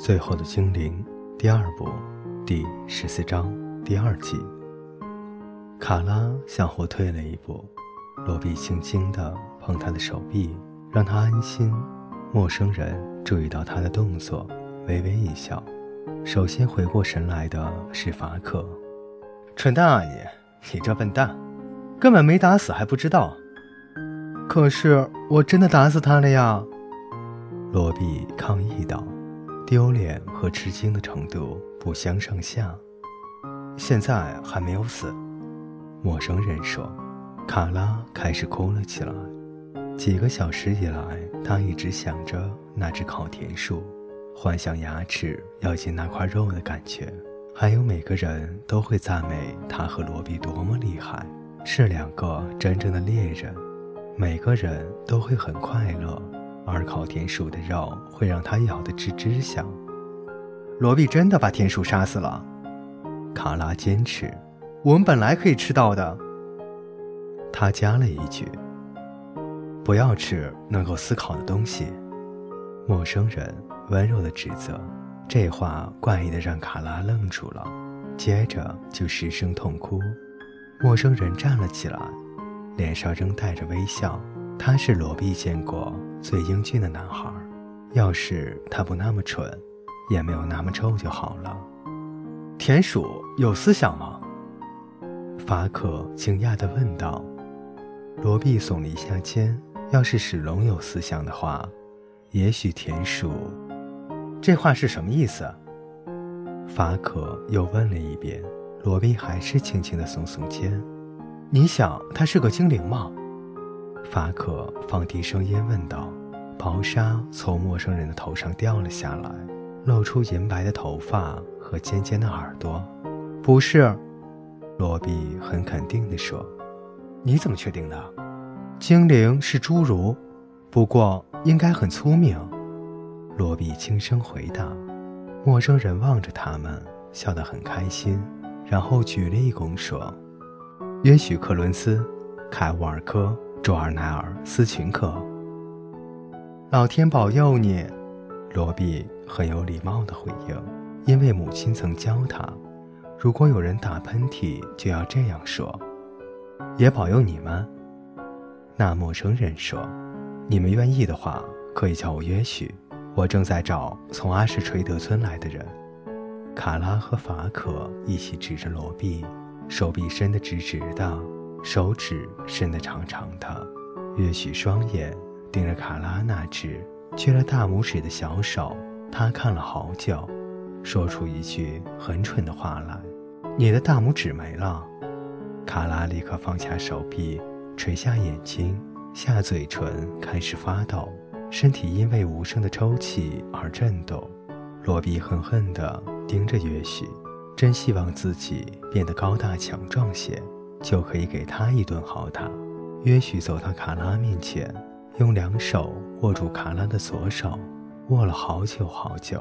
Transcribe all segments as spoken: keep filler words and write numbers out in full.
最后的精灵第二部第十四章第二集。卡拉向后退了一步，罗比轻轻地碰他的手臂，让他安心。陌生人注意到他的动作，微微一笑。首先回过神来的是法克。蠢大爷，你这笨蛋，根本没打死还不知道。可是我真的打死他了呀！罗比抗议道，丢脸和吃惊的程度不相上下。现在还没有死。陌生人说。卡拉开始哭了起来。几个小时以来，他一直想着那只烤田鼠，幻想牙齿咬进那块肉的感觉，还有每个人都会赞美他和罗比多么厉害，是两个真正的猎人，每个人都会很快乐，而烤田鼠的肉会让他咬得吱吱响。罗比真的把田鼠杀死了，卡拉坚持，我们本来可以吃到的。他加了一句，不要吃能够思考的东西。陌生人温柔的指责，这话怪异的让卡拉愣住了，接着就失声痛哭。陌生人站了起来，脸上仍带着微笑。他是罗比见过最英俊的男孩，要是他不那么蠢，也没有那么臭就好了。田鼠有思想吗？法可惊讶地问道。罗比耸了一下肩，要是史龙有思想的话，也许田鼠……这话是什么意思？法可又问了一遍，罗比还是轻轻地耸耸肩。你想他是个精灵吗？法可放低声音问道。薄纱从陌生人的头上掉了下来，露出银白的头发和尖尖的耳朵。不是，罗比很肯定地说。你怎么确定的？精灵是侏儒，不过应该很聪明。罗比轻声回答。陌生人望着他们，笑得很开心，然后举例公说，也许克伦斯、凯沃尔科、卓尔奈尔斯群克。老天保佑你，罗比很有礼貌地回应，因为母亲曾教他，如果有人打喷嚏就要这样说。也保佑你们。那陌生人说，你们愿意的话可以叫我约许，我正在找从阿什垂德村来的人。卡拉和法可一起指着罗比，手臂伸得直直的，手指伸得长长的。约许双眼盯着卡拉那只缺了大拇指的小手，他看了好久，说出一句很蠢的话来，你的大拇指没了。卡拉立刻放下手臂，垂下眼睛，下嘴唇开始发抖，身体因为无声的抽泣而震动。罗比恨恨地盯着约许，真希望自己变得高大强壮些，就可以给他一顿好打。约许走到卡拉面前，用两手握住卡拉的左手，握了好久好久，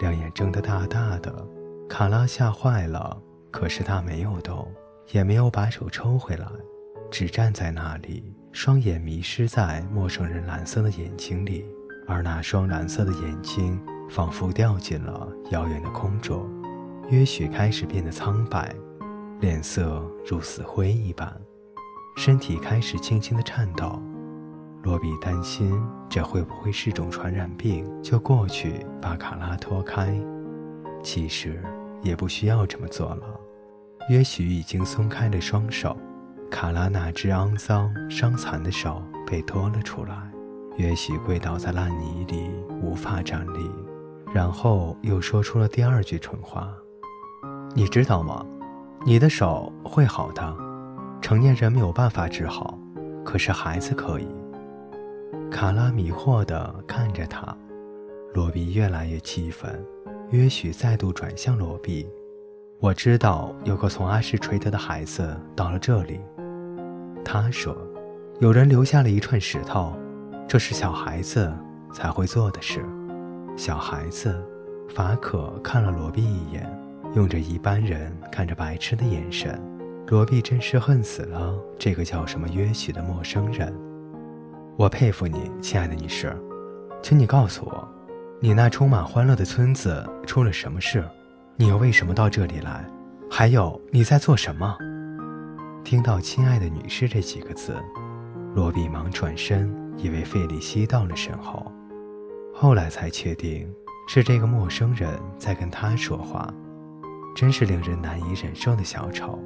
两眼睁得大大的。卡拉吓坏了，可是他没有动，也没有把手抽回来，只站在那里，双眼迷失在陌生人蓝色的眼睛里，而那双蓝色的眼睛仿佛掉进了遥远的空中。约许开始变得苍白，脸色如死灰一般，身体开始轻轻地颤抖。罗比担心这会不会是种传染病，就过去把卡拉拖开。其实也不需要这么做了，约许已经松开了双手，卡拉那只肮脏伤残的手被拖了出来。约许跪倒在烂泥里，无法站立，然后又说出了第二句蠢话，你知道吗？你的手会好的，成年人没有办法治好，可是孩子可以。卡拉迷惑地看着他，罗比越来越气愤。约许再度转向罗比，我知道有个从阿什垂德的孩子到了这里。他说，有人留下了一串石头，这是小孩子才会做的事。小孩子？法可看了罗比一眼，用着一般人看着白痴的眼神。罗比真是恨死了这个叫什么约许的陌生人。我佩服你，亲爱的女士，请你告诉我，你那充满欢乐的村子出了什么事？你又为什么到这里来？还有你在做什么？听到亲爱的女士这几个字，罗比忙转身，以为费利西到了身后，后来才确定是这个陌生人在跟他说话，真是令人难以忍受的小丑。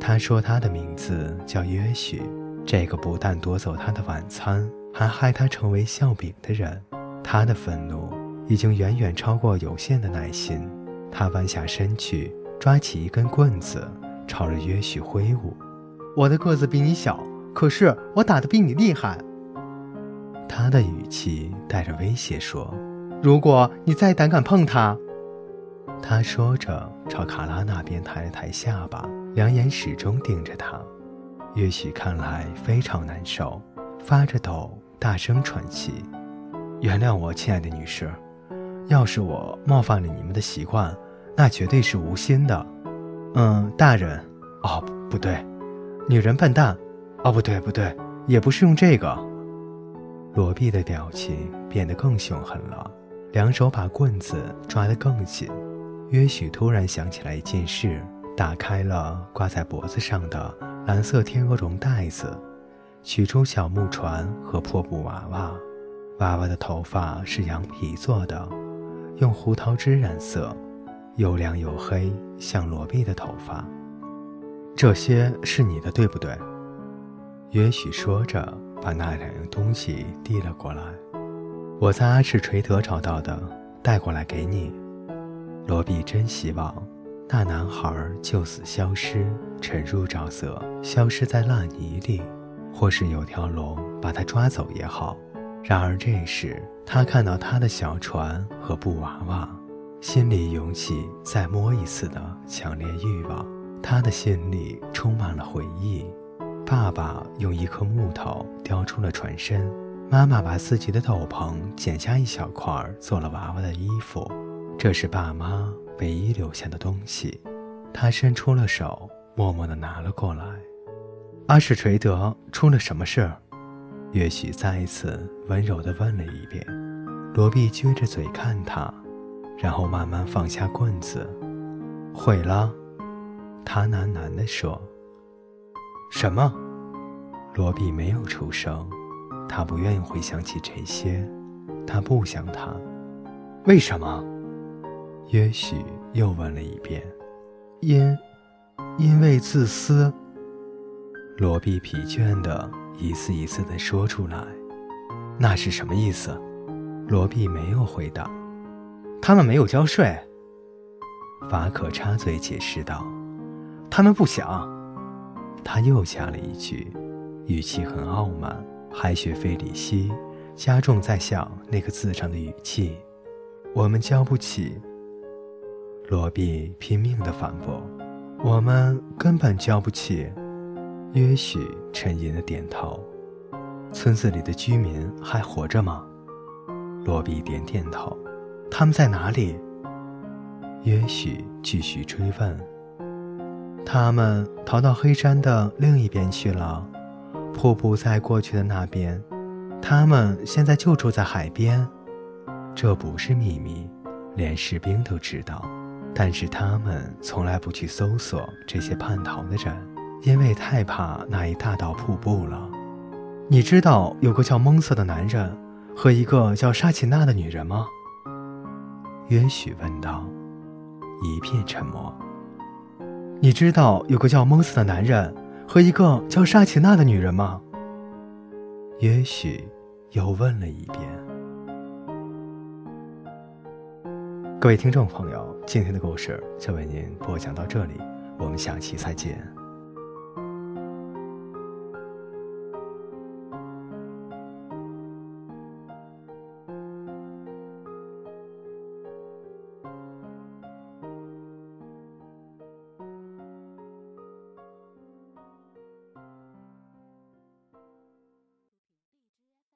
他说他的名字叫约许，这个不但夺走他的晚餐，还害他成为笑柄的人。他的愤怒已经远远超过有限的耐心，他弯下身去，抓起一根棍子，朝着约许挥舞。我的个子比你小，可是我打得比你厉害。他的语气带着威胁说，如果你再胆敢碰他。他说着朝卡拉那边抬了抬下巴，两眼始终盯着他。约许看来非常难受，发着抖，大声喘气。原谅我，亲爱的女士，要是我冒犯了你们的习惯，那绝对是无心的。嗯，大人，哦，不对，女人笨蛋，哦，不对，不对，也不是用这个。罗比的表情变得更凶狠了，两手把棍子抓得更紧。约许突然想起来一件事，打开了挂在脖子上的蓝色天鹅绒带子，取出小木船和破布娃娃。娃娃的头发是羊皮做的，用胡桃汁染色，又亮又黑，像罗比的头发。这些是你的，对不对？约许说着，把那两样东西递了过来。我在阿什垂德找到的，带过来给你。罗比真希望那男孩就此消失，沉入沼泽，消失在烂泥里，或是有条龙把他抓走也好。然而这时，他看到他的小船和布娃娃，心里涌起再摸一次的强烈欲望。他的心里充满了回忆。爸爸用一颗木头雕出了船身，妈妈把自己的斗篷剪下一小块做了娃娃的衣服，这是爸妈唯一留下的东西。他伸出了手，默默地拿了过来。阿什垂德出了什么事？也许再一次温柔地问了一遍。罗比撅着嘴看他，然后慢慢放下棍子。毁了，他喃喃地说。什么？罗比没有出声，他不愿意回想起这些，他不想他。为什么？也许又问了一遍。因，因为自私。罗比疲倦地一次一次地说出来。那是什么意思？罗比没有回答。他们没有交税。法可插嘴解释道。他们不想。他又加了一句，语气很傲慢，还学费里希加重在想那个字上的语气。我们交不起。罗比拼命地反驳，我们根本交不起。约许沉吟地点头。村子里的居民还活着吗？罗比点点头。他们在哪里？约许继续追问。他们逃到黑山的另一边去了，瀑布在过去的那边。他们现在就住在海边，这不是秘密，连士兵都知道。但是他们从来不去搜索这些叛逃的人，因为太怕那一大道瀑布了。你知道有个叫蒙瑟的男人和一个叫沙奇娜的女人吗？约许问道。一片沉默。你知道有个叫蒙斯的男人和一个叫沙奇娜的女人吗？也许又问了一遍。各位听众朋友，今天的故事就为您播讲到这里，我们下期再见。